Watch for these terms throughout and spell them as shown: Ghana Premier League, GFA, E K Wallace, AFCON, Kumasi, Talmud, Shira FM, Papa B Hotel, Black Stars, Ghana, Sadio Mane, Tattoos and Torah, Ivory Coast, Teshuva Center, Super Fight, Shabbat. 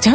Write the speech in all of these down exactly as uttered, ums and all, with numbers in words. Don't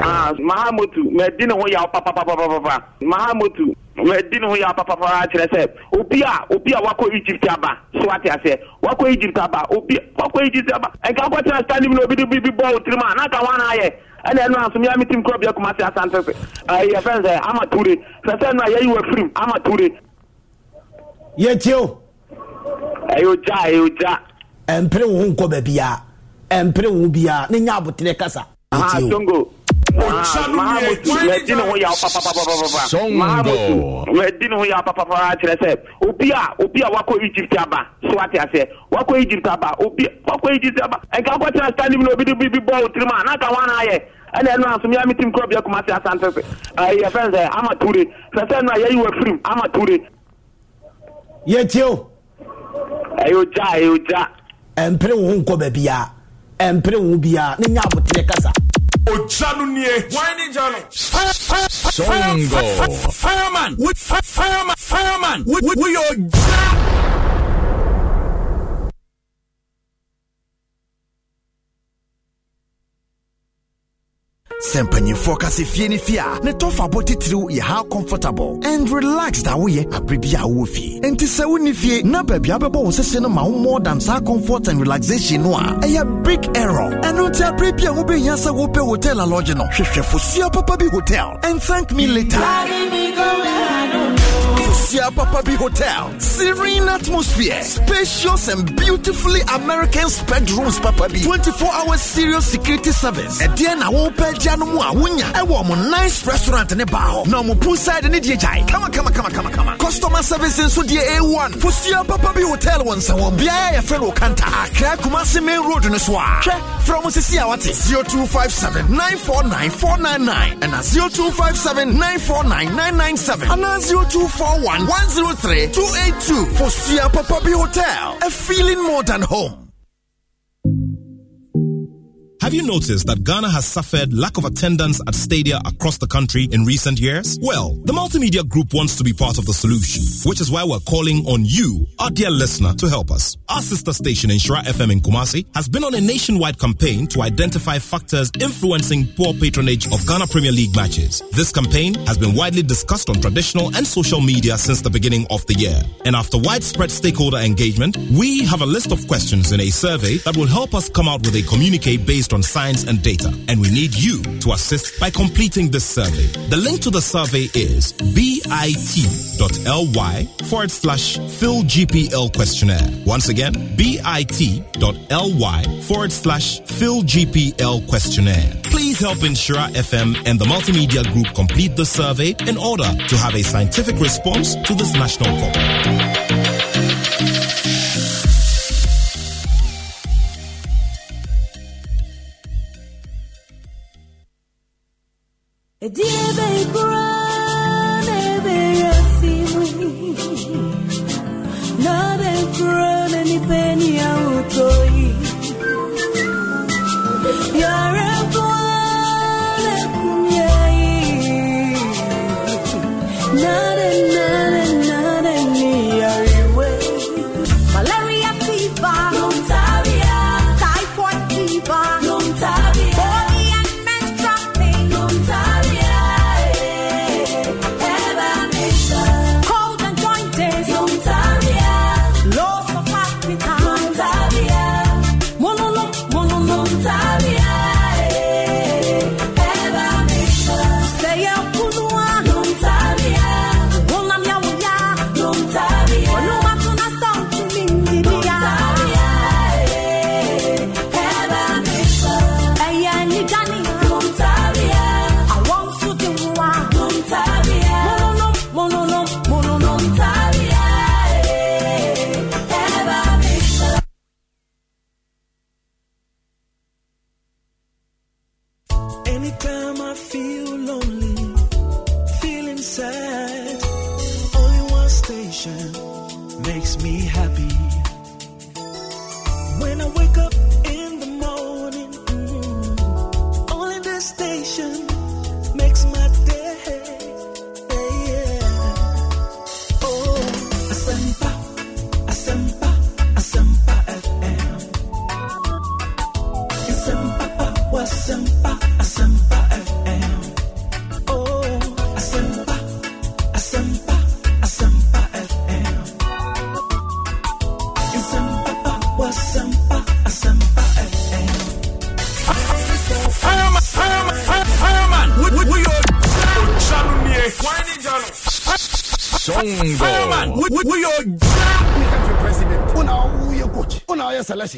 Ah, Mahamutu, Medina Hoya Papa Papa Papa, Mahamutu, Medina Hoya Papa Papa, I said, Opia, Opia, Wako Egypt Abba, Swati, I said, Wako Egypt Abba, Opia, Wako Egypt Abba, and Kapata standing will be bold, Trima, not a one eye, and then I'm meeting Kobia Kumasa Santa. I offend the Amaturi, Sasana, you were free, Amaturi. Yet you, Ayuja, Ayuja, and Peru Kobia, and Peru Bia, Ninabu Telekasa. Ah, Songo. Ah, Songo. Wedino ya papa papa chese. Opia, opia wako Egypt aba. So ati ase. Wako Egypt aba. Opia, wako Egypt aba. E ka kwa tena standing no bidu bibi ball trima. Na ka wana aye. Ele no aso mi meeting club ya Kumasi Asante. Ai e friends eh Amature. Sese na ye you free Amature. Yetio. Ayo ja, ayo ja. Empre wo nko ba bia. Empre wo bia. Ni nya abotire kasa. Songo. Fireman. With fireman. Fireman. With your job. Sempanyin focus fie ni fia. Ne tofa botitru ye how comfortable and relaxed away abribia wo fie. Enti se woni fie na ba bia bebo wo sese no ma wo more than sa comfort and relaxation no a. E ya big error. Enu ti abribia wo be yansa wo pe hotel lodge no. Hwehwe Fosia Papa B Hotel and thank me later. Fosia Papa B Hotel. Serene atmosphere, spacious and beautifully American bedrooms Papa B. twenty-four hour serious security service. E dia na wo pe Janumwa Wunya, a woman, nice restaurant in a bar. No more poolside in D J. Come on, come on, come on, come on, come on. Customer service in Sudia A one. Fosia Papa B Hotel once a one. Bia fellow Kanta. Akra Kumasi Main Road in Swa. From Sisiawati zero two five seven nine four nine four nine nine and a zero two five seven nine four nine nine nine seven and a zero two four one one zero three two eight two. Fosia Papa B Hotel. A feeling more than home. Have you noticed that Ghana has suffered lack of attendance at stadia across the country in recent years? Well, the Multimedia Group wants to be part of the solution, which is why we're calling on you, our dear listener, to help us. Our sister station in Shira F M in Kumasi has been on a nationwide campaign to identify factors influencing poor patronage of Ghana Premier League matches. This campaign has been widely discussed on traditional and social media since the beginning of the year. And after widespread stakeholder engagement, we have a list of questions in a survey that will help us come out with a communique based on on science and data, and we need you to assist by completing this survey. The link to the survey is bit.ly forward slash PhilGPL questionnaire. Once again, bit.ly forward slash PhilGPL questionnaire. Please help Shira F M and the Multimedia Group complete the survey in order to have a scientific response to this national call.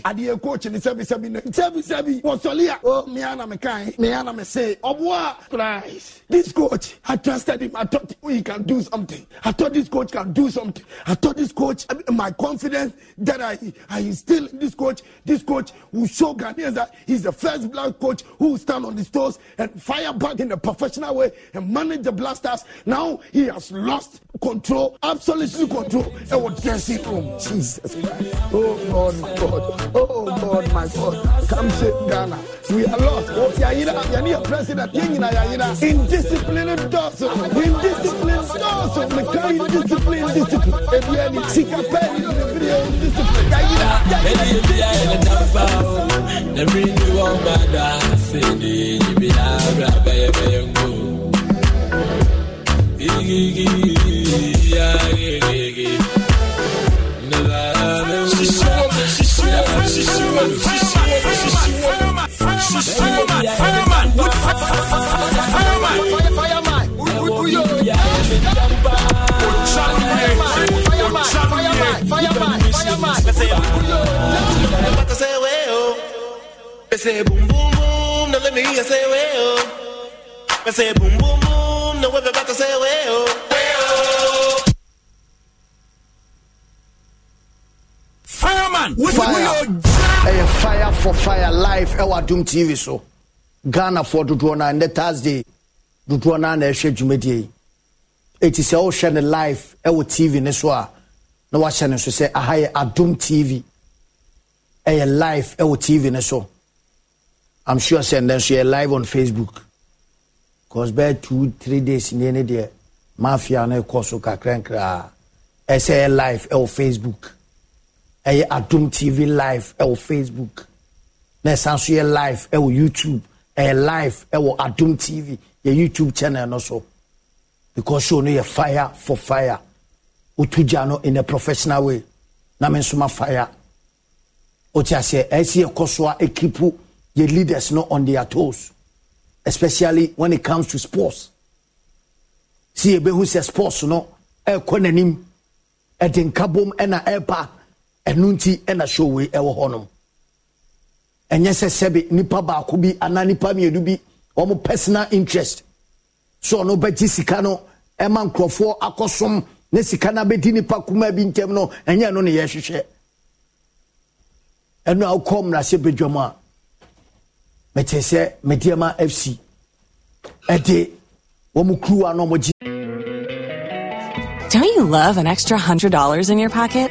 Adiye coach in the service, service, service. Was Solia? Oh, me and I'm a kind. Me and I'm a say. Oh, wow. Christ. This coach, I trusted him. I thought he can do something. I thought this coach can do something. I thought this coach, my confidence that I, I instill in this coach, this coach will show Ghanaians that he's the first black coach who will stand on his toes and fire back in a professional way and manage the Black Stars. Now he has lost control, absolutely control. And what dressing room? Jesus Christ. Oh, God, my God. Oh, God, my God. Come say Ghana. We are lost. Oh, Yahira, you need a president. Indisciplined Dawson. Indisciplined Dawson. The kind of discipline, discipline. If you have a chicken pen, you don't agree on discipline. Yahira, Yahira. The ring you want, my dad. You be a She's a woman, she's a woman, she's a woman, she's a woman, fireman, wood fireman, fireman, wood fireman, fireman, fireman, Fireman, with fire. Hey, fire for fire life. Our Doom T V so Ghana for Dudwana and the Thursday Dudwana and Shejumedi. It is all channel life. Our T V Neswa. No what channel so say a higher Doom T V. A live our T V Neso. I'm sure send them share live on Facebook. Cause by two three days in any day mafia and a course of Kakranka. I say live our Facebook. Aye, Adum T V live, aye, Facebook. Ne sansuye live, aye, YouTube. Aye, live, aye, Adum T V. Your YouTube channel and also because you know your fire for fire. Utujano in a professional way. Namensuma fire. Otiase, aye, siye koswa ekipu. the leaders not on their toes, especially when it comes to sports. See, who says sports, no, air konanim, a dinkabum, and a airpa, a nunti, and a showway, a honum. And yes, I said, Nipa ba could be an anipami, you be almost personal interest. So no betty sicano, a man crofo, a cosum, Nesicana betini pakuma bin temno, and ya no yeshe. And now come, I said, Bejoma. Metese, Mediama F C. A day, Womukua no moji. Don't you love an extra hundred dollars in your pocket?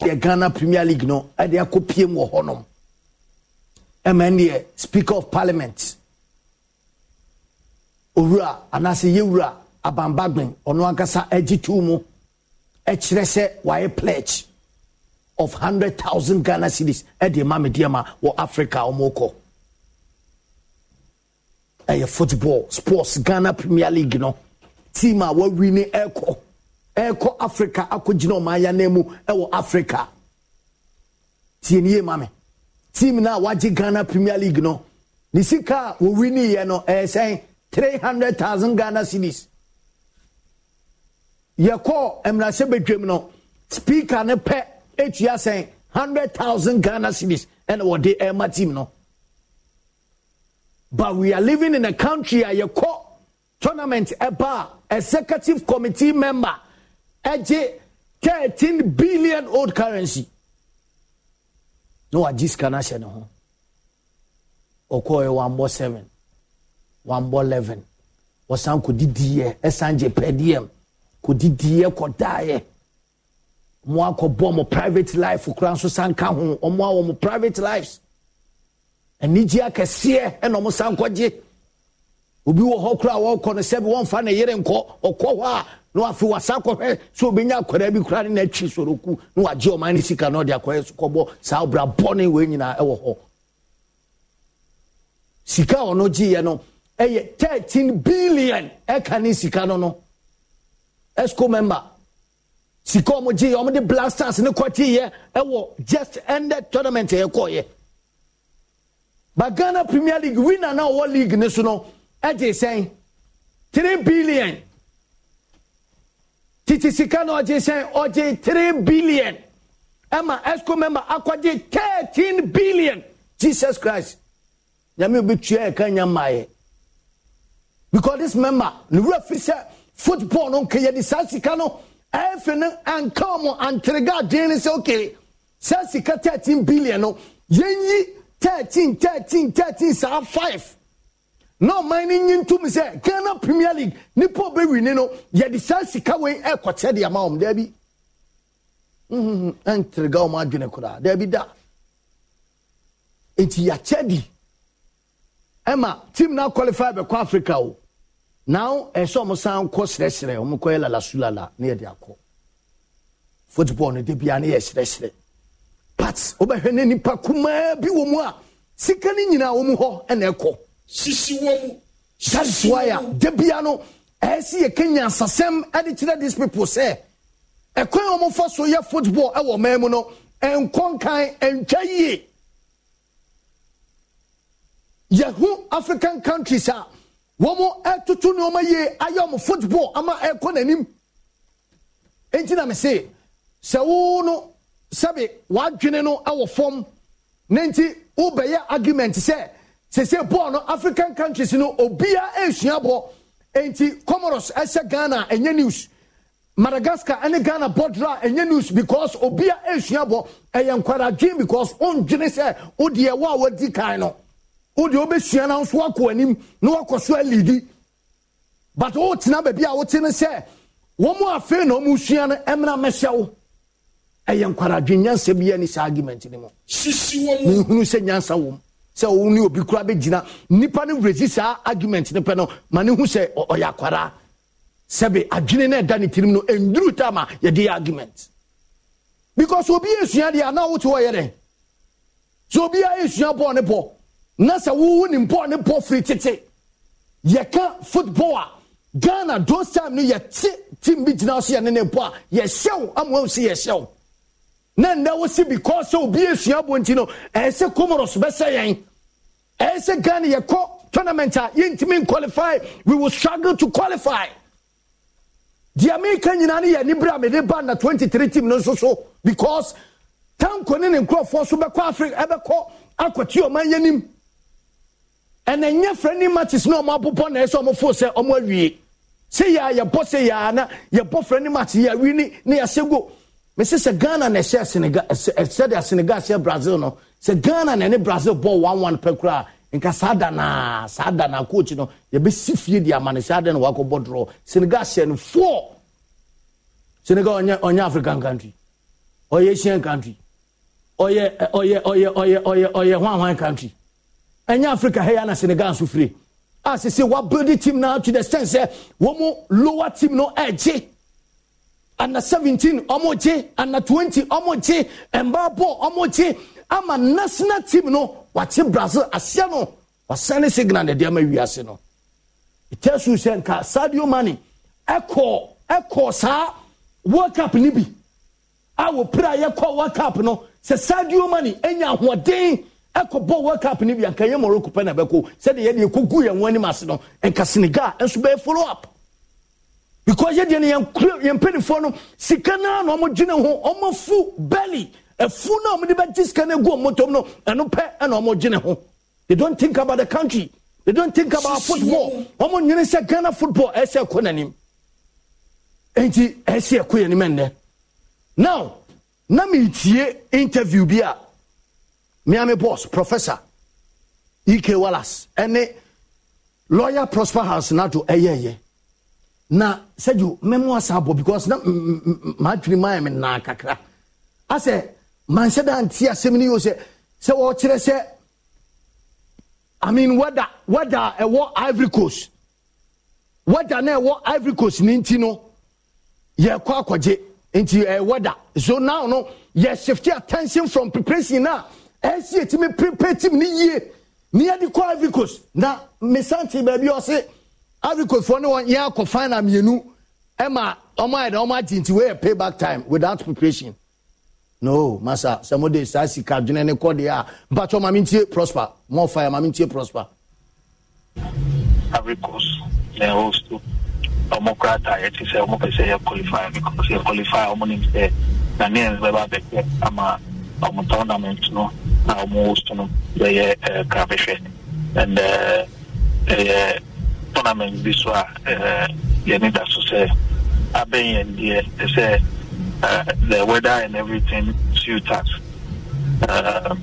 The Ghana Premier League, no, and they are copying more honor. And then the Speaker of Parliament, Ura, and I say, Ura, Abambagbin, Onuagasa, Ejitumo, Echrese, why pledge of one hundred thousand Ghana cities, Edema Mediama, or Africa, or Moko. A football, sports, Ghana Premier League, no, Tima, what we need, Echo. Eko Africa, akujino maya nemu, ewo Africa. Tienye mame. Team na waji Ghana Premier League no. Nisika uwini ye no, eh saying three hundred thousand Ghana cities. Yako emrasebe dream no. Speaker ne pe, etu ya saying one hundred thousand Ghana cities. And what they ema team no. But we are living in a country, a yako tournament, a bar, executive committee member, thirteen billion old currency. No, I just cannot say no. Okoye one more seven, one more eleven. Or some could D D A, S N J P D M, could D D A, could die. More could bomb a private life for crown Susan Kahun, or more private lives. And Nijia can see and almost some quadjit. Ubi wo hokra wo kono sebi won fa na yere nko okwo ha no afi wasako hwe so benya kwara bi kura na twi soroku no age o man sika no dia kwae sokobo sa obra bone we nyina ewo ho sika ono ji ye no eye thirteen billion e kan sika no no esco member sika mo ji o mo de Black Stars ne kwati ye ewo just ended tournament ye koye but Ghana Premier League winner na wo league ne so no Ed is saying three billion. Titi Sikano Ed is saying Oj three billion. Emma Esco member Aquadi thirteen billion. Jesus Christ. Yami be chair Kanya Maye. Because this member, the referee football no Kayadi Sasikano, F N and Kamo and Trega Janice okay. Sasika thirteen billion no Yenyi thirteen thirteen thirteen sa five. No mining into me say Ghana Premier League nipo be win no ye de sika we e kwete de ama om da bi mhm entre ga o ma dwene kura da bi da enti ya chedi Emma team now qualify be kwa Africa o now e so mo san ko sresre o mo ko la la sulala na ye de akọ football ne de bia na ye sresre but o be hwe ne nipa kuma bi wo mu a sika ni nyina wo mu ho e na ekọ Sisi womu, That is why Debiano, I see a Kenyan Sassam edited these people say, a coin of us so your football, our memono, and Konkai and Chaye. Yahoo African countries are one more air to two no my year. I am football, I'm a air conanim. Ain't I say, Sauno Sabi, what general our form ninety Obeya argument say. Se se bo no African countries no obia ehia bo enti Comoros ese Ghana enye news Madagascar ene Ghana border enye news because obia ehia bo eyan kwaradwin because ondwene se odi e wa wadi kan no odi obesua na nso akoanim no akoso alidi but o tina be bia o tine se wo mo afi no mu sua no emna mehyew eyan kwaradwin nyanse bia ni sa argument ni mo sisi wo mu hunu se nyansa wo. So only obikura be jina nipa ne resist argument ne pe no mane hu se oyakwara sebe adwene na da ne tirim no enduru tama ye the argument because obi esua dia na wo to wo yere so obi esua bo ne bo na se wo ni bo ne bo free tete ye ka footballer Ghana those time no ye team bi jina so ye ne ne bo a ye hyew amwo se ye hyew. Nan that was because so be a shab went you know as a Comoros Bessayan as a Ghana tournament intimate qualify we will struggle to qualify. The American Yanani and Ibra made a ban at twenty three team no so so because Town Conin and Crow for Super Africa ever call Aquatio Mayanim and then your friendly match is no Mapupon as almost or more we say ya your boss yana your boyfriend match yeah we need near Sego. Missus Ghana and said Senegal said Brazil no said Ghana and Brazil ball one one per cra and Casadana Sadana coach no you be sifie dia man Sadan wako bodro Senegal said four Senegal on African country or Asian country or yeah or yeah or yeah or yeah or yeah or yeah one one country and Africa hey and Senegal so free as they say what build the team now to the sense one more lower team no edge. Under seventeen, Omoje, under twenty, Omoje, and Babo, Omoje, I'm a national team. No, what's in Brazil? Asiano, or Sunny Signal, the Dame Viasino. It tells you, Senka, Sadio Mane, Echo, Echo, sir, World Cup Nibi. I will pray, Echo, World Cup, no, said Sadio Mane, and ya what day, Echo, Bo, World Cup Nibi, and Kayamoro Kupenabeco, said the Eddie Kugu and Wani Masino, and Casiniga, and Subay follow up. Because you didn't pay for no Sikana, no more general, almost full belly, a full number of this can go motorno, and no pet and almost general. They don't think about the country, they don't think about football. Almost Unisa Ghana football, as a quinanim. Ain't he as a quinanim? Now, Namitier interview Bia Miami boss, Professor E K Wallace, and a lawyer Prosper House now to a year. Na said you memoir sabo because na match remind me na kakra I say man said anti asemini you say say wo kire say I mean whether whether e wo Ivory Coast whether na e wo Ivory Coast ninti no ye kwa kwaje nti e whether so now no ye shift your attention from preparation now e see it me prepare team ni ye ni adi kwa Ivory Coast na me santi baby o say Ivory Coast for no one year could find a menu. Emma, oh my, oh my, didn't wear payback time without preparation. No, Massa, some of the Sassy Cardinal and Cordia, but on my minty prosper, more fire, my minty prosper. Ivory Coast, they also a more crowd tired to say, I'm going to say, qualify because you qualify. I'm going to say, Daniel, I'm a tournament, no, almost, no, they are crabbish and uh, uh, tournament this one, you need us to say, I've been in the they say the weather and everything suit us. I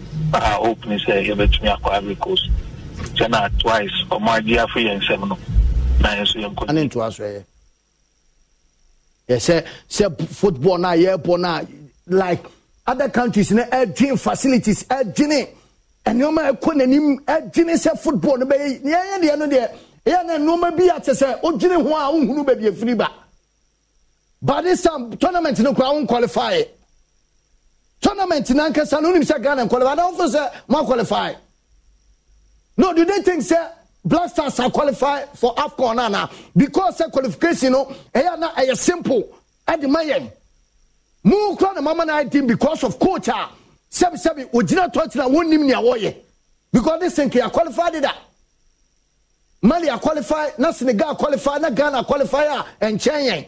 hope they say you bet me a Ivory Coast. Then twice or my dear free and seven. Nine so you can into us. Yes, say football now, yeah, now like other countries in air gym facilities, air gym, and you might couldn't name air gym football. Yeah, yeah, yeah, no, there. Yeah, no, maybe I just say, oh, Jimmy, wow, who may be a free back. But this some tournament in the crown qualify. Tournament in Anka Salunim Sagan and qualify. I don't say, more qualify. No, do they think, sir, Black Stars are qualified for AFCON because the qualification is simple. At the Mayan, move crown the Mama nineteen because of coach. Seven seven, we did not touch that one name near Waye because this thing are qualified. That Mali are qualified, not Senegal qualified, not Ghana qualifier, and Chenya.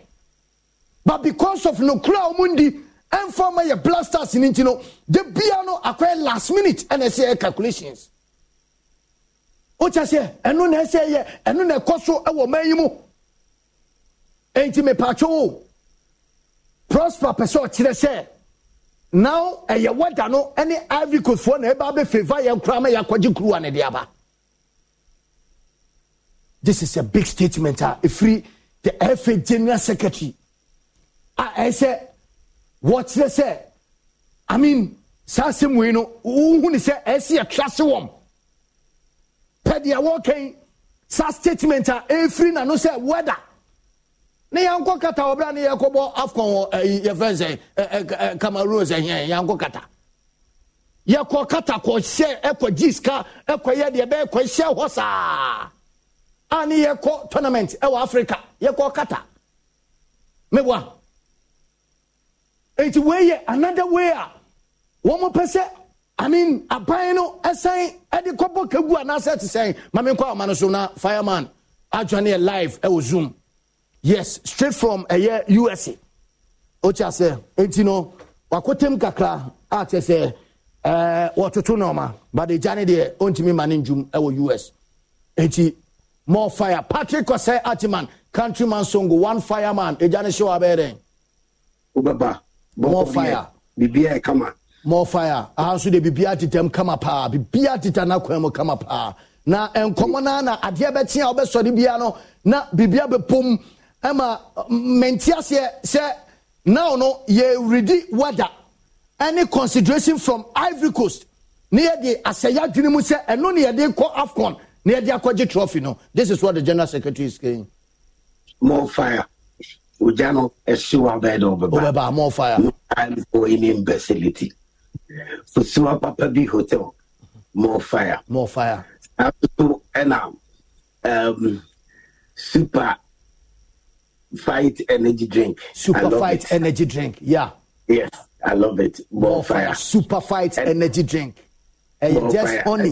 But because of no crowd, Mundi and former Black Stars in Intino, the piano acquired last minute and I say calculations. Ochase enu na ese ye enu na ekoso ewo manyi mu enti me pacho prosper person chire se now eye wada no any Ivory Coast for na e ba be favor ye nkra ma yakwaji kruwa ne de aba. This is a big statement uh, a free the F A general secretary I say what they say I mean sasem we no who ni say e se trust wom. They are walking such statement are every na no say weather na yanko kata obra na yakobo afcon your friends eh Cameroon eh yanko kata yakọ kata ko share ekọ jiska ekọ ye de be ko share hosa ani yakọ tournament e wa Africa yakọ kata mebwa it way another way one more person I mean, a pino, a sign, at the couple Kabu and asset saying, Maminko Manasuna, fireman, Ajani live, I will zoom. Yes, straight from a year U S A. Ochase, Etino, Wakotem Kakra, Artese, uh, Watotunoma, but the Jani de Ontimi Maninjum, our U S. Eti, more fire. Patrick Kose Atiman, countryman Songo, one fireman, a Jani Show Abere. Ubaba, more fire. Bibia, come on. More fire. How should they be beated them come up? Be beated and come up. Now, and Commonana, a diabetes, Albert Sodibiano, not Bibiabe Pum, Emma Mentiasia, sir. Now, no, ye ready weather. Any consideration from Ivory Coast near the Asaya Junimusa and no near the Co Afcon near the Aquaji Trophy. No, this is what the General Secretary is saying. More fire. Ujano, a sewer bed over more fire. I'm going in facility. For Super Papa B Hotel, more fire, more fire. And um, super fight energy drink, super fight it. energy drink. Yeah, yes, I love it. More, more fire. fire, super fight and energy drink. And just fire. Only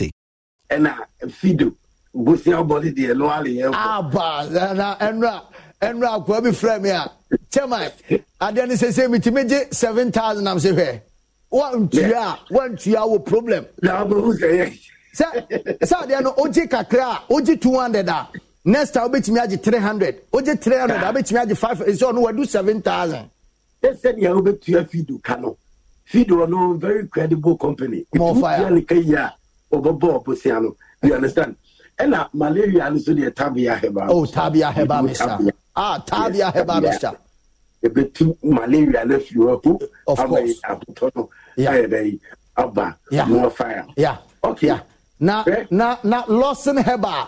And I feed you. But your body, the Loali. Ah, but and Ra and Ra, where we from here? Tell me, I didn't say me to me seven thousand. I'm saying, one year, one year, our problem. No, but who's saying? Sir, sir, they are no O J Kakra, O J two hundred. Next, I'll bet me at three hundred. O J three hundred. I'll bet me at five. It's all no. I do seven thousand. They said you have bet you feed you cano. Feed you no very credible company. More fire. You understand? And malaria is only a tabia heba. Oh, tabia heba, Mister. Ah, tabia heba, Mister. A bit too malaria left Europe. Of course. I Oba. Yeah. More fire. Yeah. Okay. Yeah. Now, eh? now, now, Lawson Heba.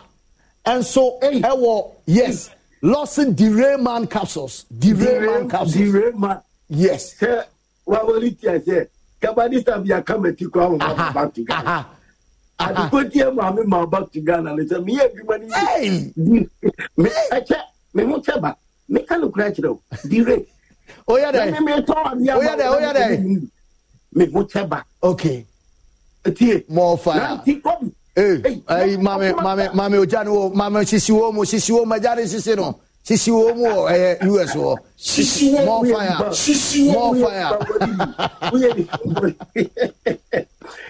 And so, hey. Hewa, yes. Hey. Lawson Derayman capsules. Derayman capsules. Derayman. Yes. Sir, what will it say? Kabadista be a coming to come back to Ghana. I put your mammy back to Ghana. It's a me everybody. Hey! Me Mutaba. Make a look natural. Deray. Oh, yeah, there. Oh, yeah, there. Oh, yeah, there. Me Mutaba. Okay. More fire. Hey, hey, Mammy, Mammy, Mammy, Janu, Mamma, Sisuomo, Sisuomo, my daddy, Sisino, Sisuomo, U S war. More fire, more fire.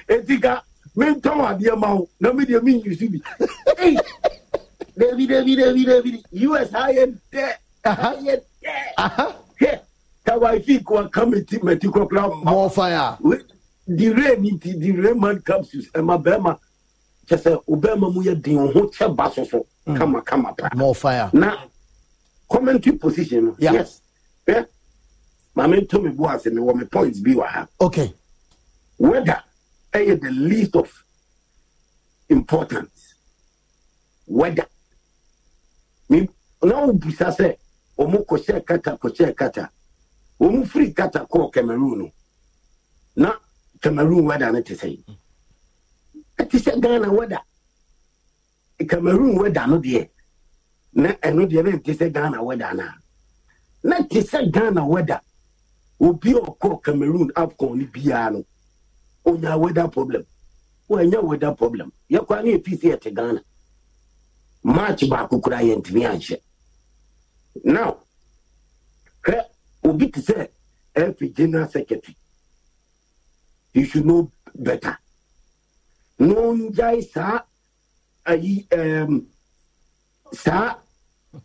Etika, Mentor, dear Mount, no media mean you see me. Hey, David, David, David, David, U S high and dead. High and dead. How I think one coming to Metico Club, more fire. The rain, the rain comes to Emma Bema. Just a Obama Muya Dino Hotel Basso, Kama Kama, more fire. Now, commentary position, yes. Yeah, my men told me was and what my points be. Okay, whether I had the least of importance, whether me now Busase, Omo Koshe Kata Koshe Kata, Omo Free Kata Ko Cameroon. Now, Cameroon, whether I to say. It is a Ghana weather. A Cameroon weather, no dear. Not another, it is a Ghana weather now. Not is a Ghana weather. Will be or call Cameroon AFCON piano. On your weather problem. When your weather problem, you can only P C at Ghana. March back, Ukraine to me and shit. Now, her will be to say, every general secretary. You should know better. No, Jaisa, I um, sa,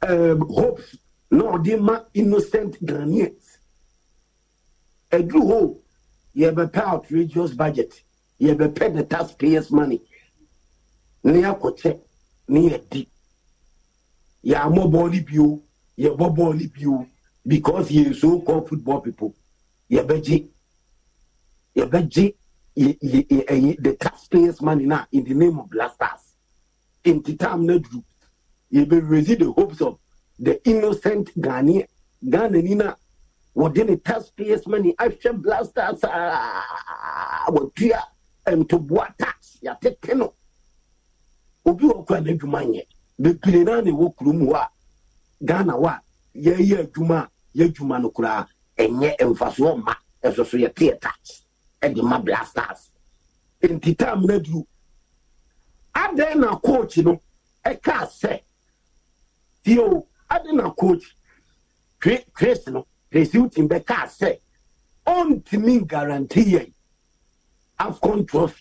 um, hopes, no, they ma innocent Ghanaians. A do hope, you have a pay outrageous budget, you have a pay the taxpayers' money. Near Coche, near D. You are more body view, you are more body view, because you so called football people. You have a G. You have a G. He, he, he, he, the taxpayers' money now in the name of Black Stars. In the time not group, you will receive the hopes of the innocent Ghanaian Ghanaian within the taxpayers' money. After Black Stars were here and to what tax you take no. Obi okwana adwuma nye. The pilena ne wo krum wa Ghana wa ye ye adwuma ye adwuma no kura enye emfaso ma eso so ye tax. And the my blasters. In the time that you are then a coach, you know, a car say, you are then a coach, Christian, resulting the car say, on to me guarantee AFCON trophy.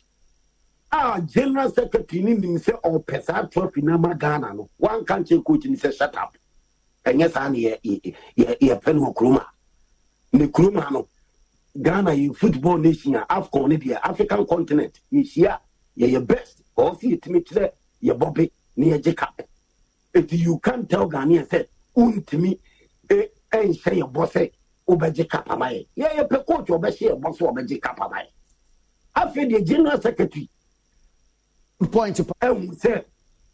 Our general secretary himself or Pesa trophy number Ghana. One country coach and say, shut up. And yes, I'm here, a pen or Kruma. Nikruma, no. Ghana, you football nation, AFCON, the African continent. Is here, you're your best. Or see it, me today, your Bobby, near Jacob. If you can't tell Ghanaians, say, Unt me, and say your boss, Uber Jacob, am I? Yeah, you're a coach, or Bashir, boss, or Jacob, am I? After the general secretary, point to point, say,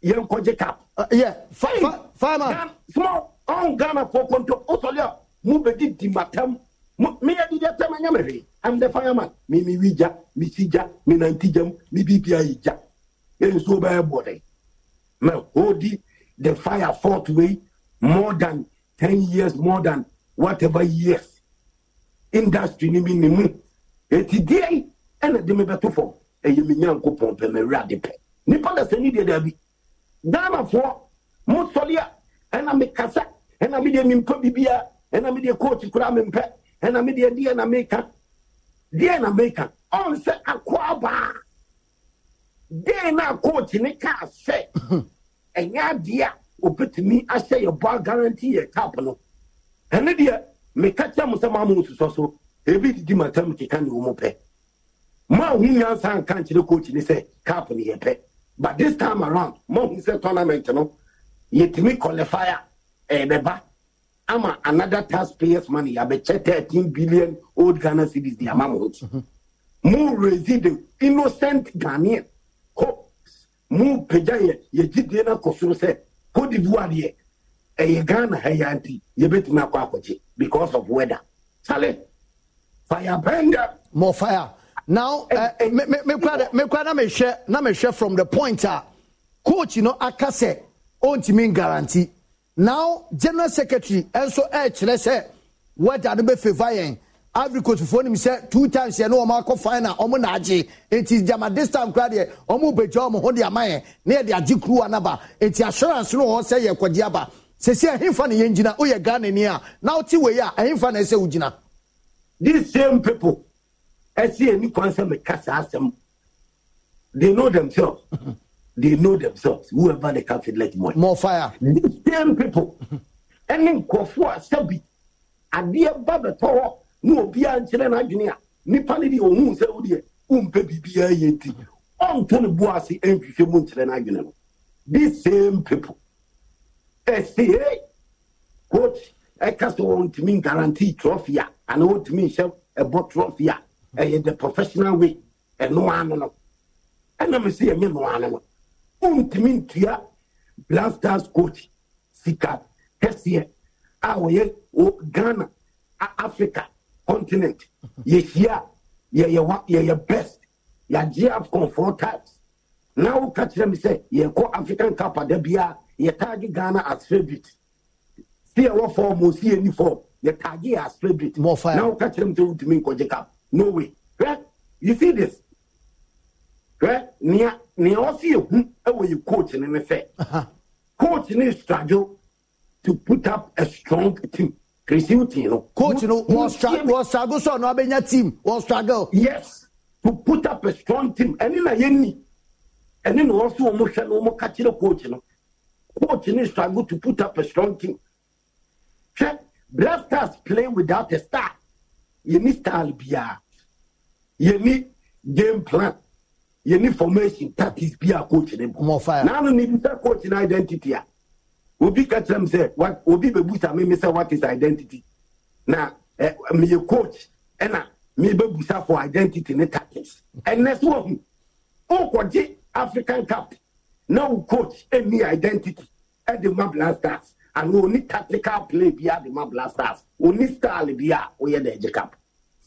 you're a Jacob. Yeah, farmer. Small, on Ghana for control, Otolia, Mubedi, Matam. Me I did that time anyway. I'm the fireman. Me me wija, me sija, me ninety jam, me B P I ja. It is so bad body. Now Odi, the fire fought way more than ten years, more than whatever years. Industry ni me ni mu. Eti day and the me beto for. E yimi nyanko pompe me radepe. Ni pa da seni de da bi. Dama for mo solia and I me kasa and I me de mimpo bibia and I me de coach kura mempe. And I made the idea in America. Dear in America, on set a quaba. They now coach in a car set. And your dear will put me, I say, your bar guarantee a couple. And the dear may catch them with some mammoths also. Every day, my time to can you more pay. More women can't you coach in a company a pet. But this time around, more is a tournament. Yet me qualifier a deba. Ama another taxpayers' money. I bet thirteen billion old Ghana cedis. The amount. Mu raising the innocent Ghanaian hopes. Mu pejaye ye jidena kosuru se Cote d'Ivoire ye. E Ghana hayanti ye betima kwa kwaje because of weather. Sale fire bender more fire. Now uh, me me me kwa me kwa na me share na me share from the pointer. Coach, you know, akase ontimi guarantee. Now General Secretary also H let's say weather no favor. Ivory Coast phone him said two times here no mark final omo na age it is jama this time crowd here omo bejo omo ho dia man na dia age crew anaba it assurance no ho say ye kwadia ba se se ahimfa na ye ngina o ye Ghana ni a na oti we ya ahimfa na se ugina these same people as see any concern me kasa asem they know themselves they know themselves whoever they can fit like more more fire these same people any kofo asabi ade ba beto no be an chile na adwene ni pani di ohun se wo de umpe bibia yenti on to ne boase enhwehwe mu chile na adwene no these same people S C A coach I cast want me guarantee trophy and want me show a bot trophy eh the professional way and no anu no and am say me no anu no want me tia Black Stars coach sika S C A awoye o Ghana Africa continent, yes, yeah, yeah, yeah, yeah, yeah, best, yeah, AFCON four times. Now, catch them say, yeah, go African Cup at the Bia, yeah, target Ghana as favorite. See our form, we see any form, yeah, target as favorite. More fire. Now, catch them to me, Kojika. No way. Right? You see this? Right? Near, near, all see you, who you coaching in effect. Coaching is struggle to put up a strong team. Coach, you know, will struggle, struggle, so no be your team, will struggle. Yes, to put up a strong team. And in a yenny, and then also motion, no more catching a coach, you know. Coach, you struggle to put up a strong team. Check, Black Stars play without a star. You need style, beer. You need game plan. You need formation. That is beer coaching. More fire. Now, you need to coach an identity. Obi catch them say what Obi bebusa me me say what is identity. Na eh, me a coach and me bebusa for identity ne tactics. And next one, oh kwaji African Cup. Now coach any identity at the Black Stars and only tactical play via the Black Stars. Only style via oye the cup.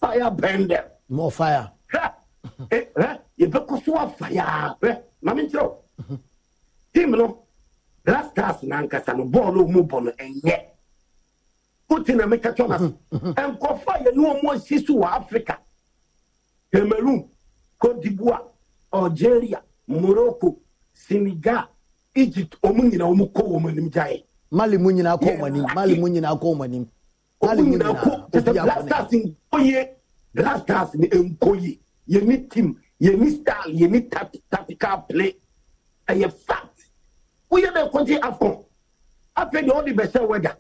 Fire burn them. More fire. Ha. Eh ha. You be kuswa fire. Eh. Mami chiro. Team no. Black Stars nankasa no ball mu ball enye utina meka chonas enkofa ye no mo sisu wa Africa Cameroon Cote d'Ivoire Algeria Morocco Senegal Egypt omunyi na omuko omanim jaye Mali munyi na ko omanim Mali munyi na ko omanim Mali munyi na ko Black Stars nkoye Black Stars ni enkoye ye ni team ye ni style ye ni tactical play aye fact we have a country AFCON. After the only best weather.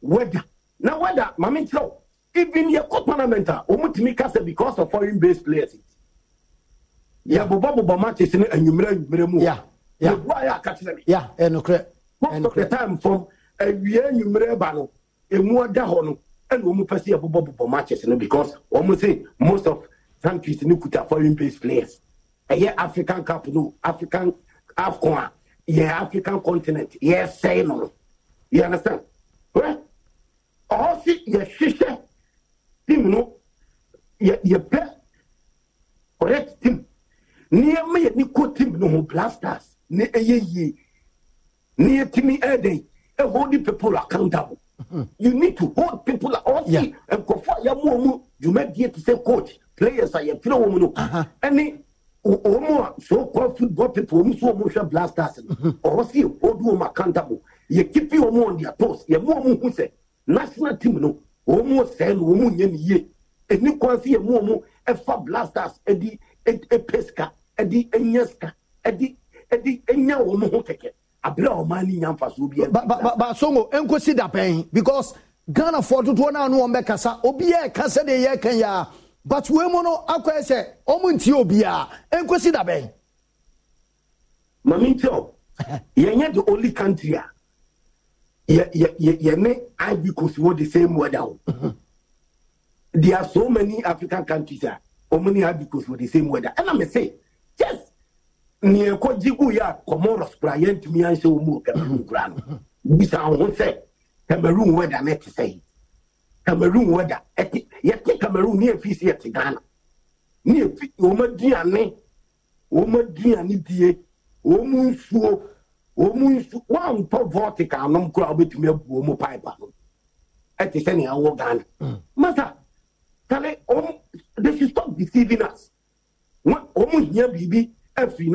Weather. Now, weather, Mammy, so even your co parliamentar, Omutimikasa, because of foreign based players. Yeah, Bobo Bomat is in and you learn very much. Yeah, yeah, yeah, yeah, and okay. Most of the time from a Vien Umrebano, a Mua Dahono, and Omupasi of Bobo Bomat, because almost most of countries in Kuta foreign based players. A year African Cup, no African AFCON. Yeah, African continent. Yes, say no. You understand? Well, also, your sister team, no, your play correct team. Near me, you could team no blasters. Near ye, near Timmy Eddie, and holding people accountable. You need to hold people also and confer your mom. You might get to say, coach, players are your fellow woman. And so-called football people who so much blasters or see old woman accountable. You keep your more on your toes. Your mom who said national team no almost send woman ye. And you can see a mom a fab blasters, a di a pesca, a di enyaska, a di a di enya woman who take it. A blow money and for Subia. But but but so uncle see that pain because Ghana for to one and one back as a obia cassa de ye can ya. But we mono akwa ese omuntio bia enkosi da ben mamintio yenye the only country a ye ye ye me I because we the same weather. There are so many African countries Omuni Abicus with the same weather. And I may say, yes, near Kojiguya, Comoros, Brian to me and show more Cameroon ground. This I won't say. Cameroon weather, let's say. Cameroon weather, yet Cameroon near P C at Ghana. Near Omadiane, Omadiane, Omunsuo, Omunsuo, one poor vortica, and no crowd with me, Omo Piper. At the Senate, I walk down. Master, tell me, they should stop deceiving us. What almost near B B, every